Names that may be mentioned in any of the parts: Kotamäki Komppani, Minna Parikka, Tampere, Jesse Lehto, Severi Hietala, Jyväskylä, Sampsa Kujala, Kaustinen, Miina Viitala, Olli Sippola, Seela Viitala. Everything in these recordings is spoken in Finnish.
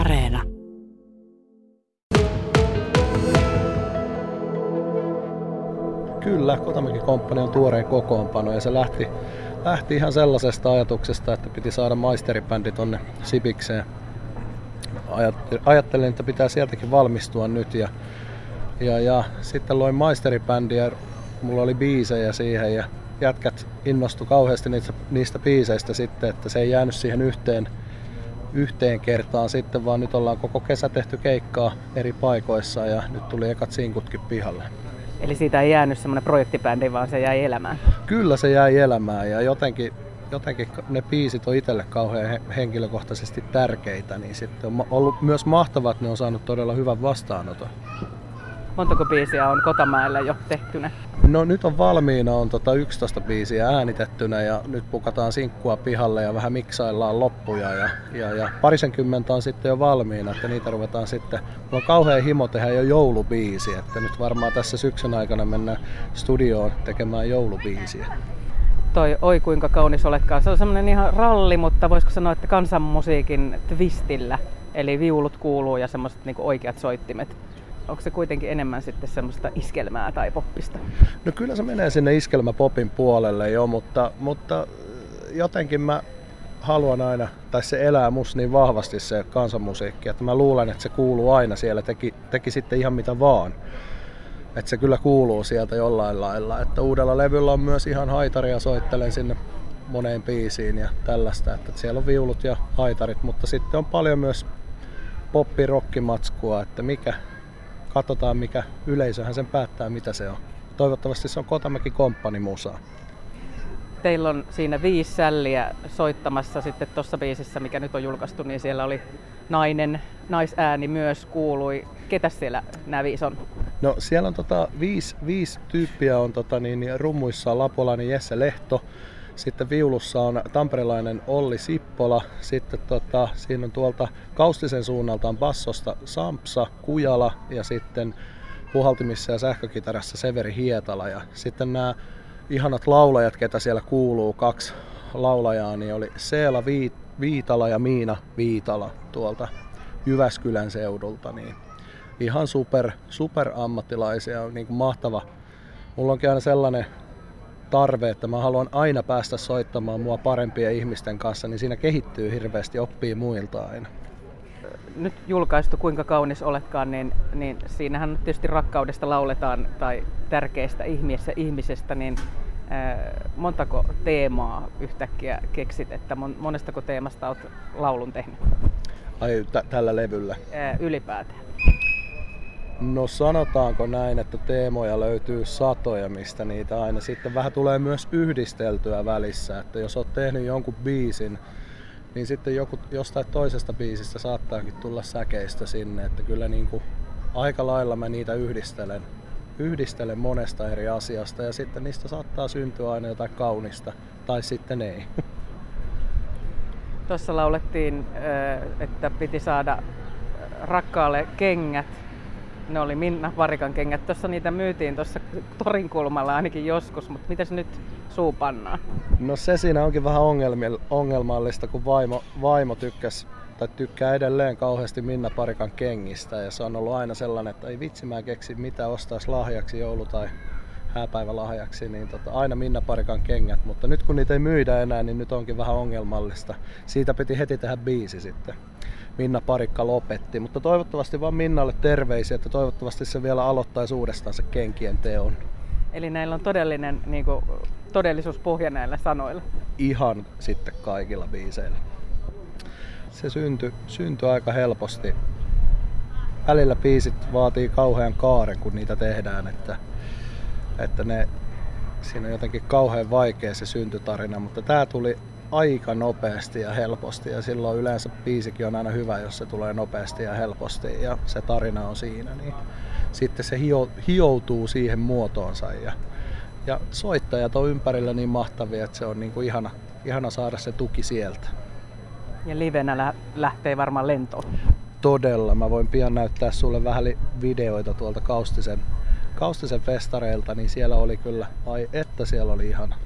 Areena. Kyllä, Kotamäki Komppani on tuoreen kokoonpano ja se lähti ihan sellaisesta ajatuksesta, että piti saada maisteribändi tonne Sipikseen. Ajattelin, että pitää sieltäkin valmistua nyt ja sitten loin maisteribändiä, mulla oli biisejä siihen ja jätkät innostui kauheasti niistä biiseistä sitten, että se ei jäänyt siihen yhteen kertaan sitten, vaan nyt ollaan koko kesä tehty keikkaa eri paikoissa ja nyt tuli ekat sinkutkin pihalle. Eli siitä ei jäänyt semmoinen projektibändi, vaan se jäi elämään? Kyllä se jäi elämään ja jotenkin ne biisit on itselle kauhean henkilökohtaisesti tärkeitä, niin sitten on ollut myös mahtavaa, että ne on saanut todella hyvän vastaanoton. Montako biisiä on Kotamäellä jo tehtynä? No nyt on valmiina, on 11 biisiä äänitettynä ja nyt pukataan sinkkua pihalle ja vähän miksaillaan loppuja ja parisenkymmentä on sitten jo valmiina, että niitä ruvetaan sitten. Mulla on kauhean himo tehdä jo joulubiisi, että nyt varmaan tässä syksyn aikana mennään studioon tekemään joulubiisiä. Toi Oi kuinka kaunis oletkaan, se on semmoinen ihan ralli, mutta voisiko sanoa, että kansanmusiikin twistillä, eli viulut kuuluu ja semmoiset niinku oikeat soittimet. Onko se kuitenkin enemmän sitten semmoista iskelmää tai poppista? No kyllä se menee sinne iskelmäpopin puolelle jo, mutta jotenkin mä haluan aina, tai se elää musta niin vahvasti se kansanmusiikki, että mä luulen, että se kuuluu aina siellä, teki sitten ihan mitä vaan. Että se kyllä kuuluu sieltä jollain lailla, että uudella levyllä on myös ihan haitaria, soittelen sinne moneen biisiin ja tällaista, että siellä on viulut ja haitarit, mutta sitten on paljon myös poppi-rockimatskua, että katsotaan mikä yleisöhän sen päättää, mitä se on. Toivottavasti se on Kotamäki Komppani musaa. Teillä on siinä 5 sälliä soittamassa sitten tuossa biisissä, mikä nyt on julkaistu, niin siellä oli naisääni myös kuului. Ketäs siellä nämä 5 on? No siellä on 5 tyyppiä on rummuissa on lapolainen Jesse Lehto. Sitten viulussa on tamperelainen Olli Sippola, sitten siinä on tuolta Kaustisen suunnalta on bassosta Sampsa Kujala ja sitten puhaltimissa ja sähkökitarassa Severi Hietala. Ja sitten nämä ihanat laulajat, ketä siellä kuuluu, 2 laulajaa, niin oli Seela Viitala ja Miina Viitala tuolta Jyväskylän seudulta. Niin ihan super ammattilaisia, on niin kuin mahtava. Mulla onkin aina sellainen tarve, että mä haluan aina päästä soittamaan mua parempien ihmisten kanssa, niin siinä kehittyy hirveästi, oppii muilta aina. Nyt julkaistu Kuinka kaunis oletkaan, niin siinähän nyt tietysti rakkaudesta lauletaan tai tärkeistä ihmisestä, niin montako teemaa yhtäkkiä keksit, että monestako teemasta olet laulun tehnyt? Ai tällä levyllä? Ylipäätään. No sanotaanko näin, että teemoja löytyy satoja, mistä niitä aina sitten vähän tulee myös yhdisteltyä välissä, että jos olet tehnyt jonkun biisin, niin sitten jostain toisesta biisistä saattaakin tulla säkeistä sinne, että kyllä niin kuin aika lailla mä niitä yhdistelen monesta eri asiasta ja sitten niistä saattaa syntyä aina jotain kaunista tai sitten ei. Tuossa laulettiin, että piti saada rakkaalle kengät. Ne oli Minna Parikan kengät. Tuossa niitä myytiin tuossa torin kulmalla ainakin joskus, mutta mitäs nyt suu pannaan? No se siinä onkin vähän ongelmallista, kun vaimo tykkää edelleen kauheasti Minna Parikan kengistä. Ja se on ollut aina sellainen, että ei vitsi mä keksi mitä ostaisi lahjaksi, joulu- tai hääpäivälahjaksi, niin aina Minna Parikan kengät. Mutta nyt kun niitä ei myydä enää, niin nyt onkin vähän ongelmallista. Siitä piti heti tehdä biisi sitten. Minna Parikka lopetti, mutta toivottavasti vaan Minnalle terveisiä, että toivottavasti se vielä aloittaisi uudestaan se kenkien teon. Eli näillä on todellisuuspohja näillä sanoilla? Ihan sitten kaikilla biiseillä. Se syntyi aika helposti. Välillä biisit vaatii kauhean kaaren, kun niitä tehdään, että ne, siinä on jotenkin kauhean vaikea se syntytarina, mutta tää tuli aika nopeasti ja helposti ja silloin yleensä biisikin on aina hyvä, jos se tulee nopeasti ja helposti ja se tarina on siinä, niin sitten se hioutuu siihen muotoonsa ja soittajat on ympärillä niin mahtavia, että se on niin kuin ihana saada se tuki sieltä. Ja livenä lähtee varmaan lentoon. Todella, mä voin pian näyttää sulle vähän videoita tuolta Kaustisen festareilta, niin siellä oli kyllä, ai että siellä oli ihana.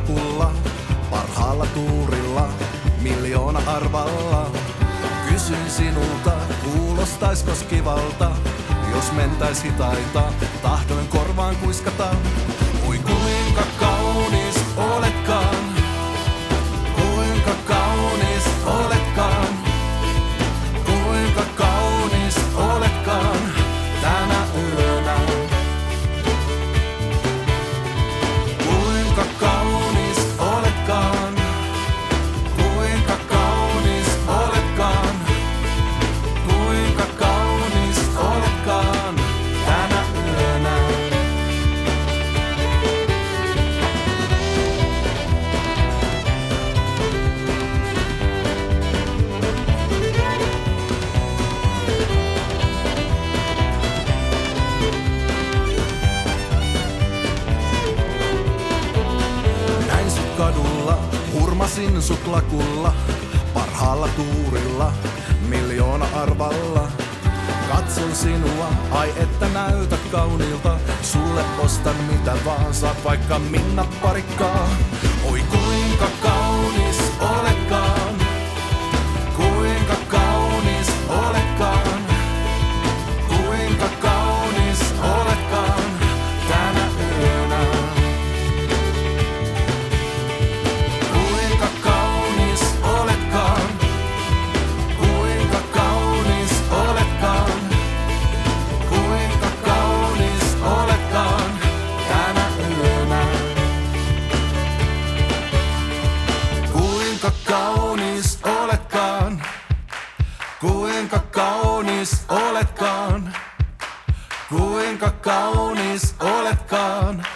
kulla, parhaalla tuurilla, miljoona arvalla. Kysyn sinulta, kuulostaiskos kivalta, jos mentäis hitaita, tahdoin korvaan kuiskata. Oi kuinka kaunis oletkaan, kuinka kaunis oletkaan, kuinka kaunis oletkaan tänä yönä. Kuinka kaunis oletkaan, kuinka kaunis oletkaan, kuinka kaunis oletkaan tänä yönä. Näin sut kadulla, hurmasin sut lakulla, parhaalla tuurilla, miljoona arvalla. Katson sinua, ai että näytät kauniilta, sulle ostan mitä vaan, saat vaikka Minna Parikkaa. Oi kuinka kaunis oletkaan, kuinka kaunis oletkaan, kuinka kaunis oletkaan tänä yönä. Kuinka kaunis oletkaan, kuinka kaunis oletkaan, kuinka kaunis oletkaan tänä yönä. Kuinka kaunis oletkaan, kuinka kaunis oletkaan, kuinka kaunis oletkaan.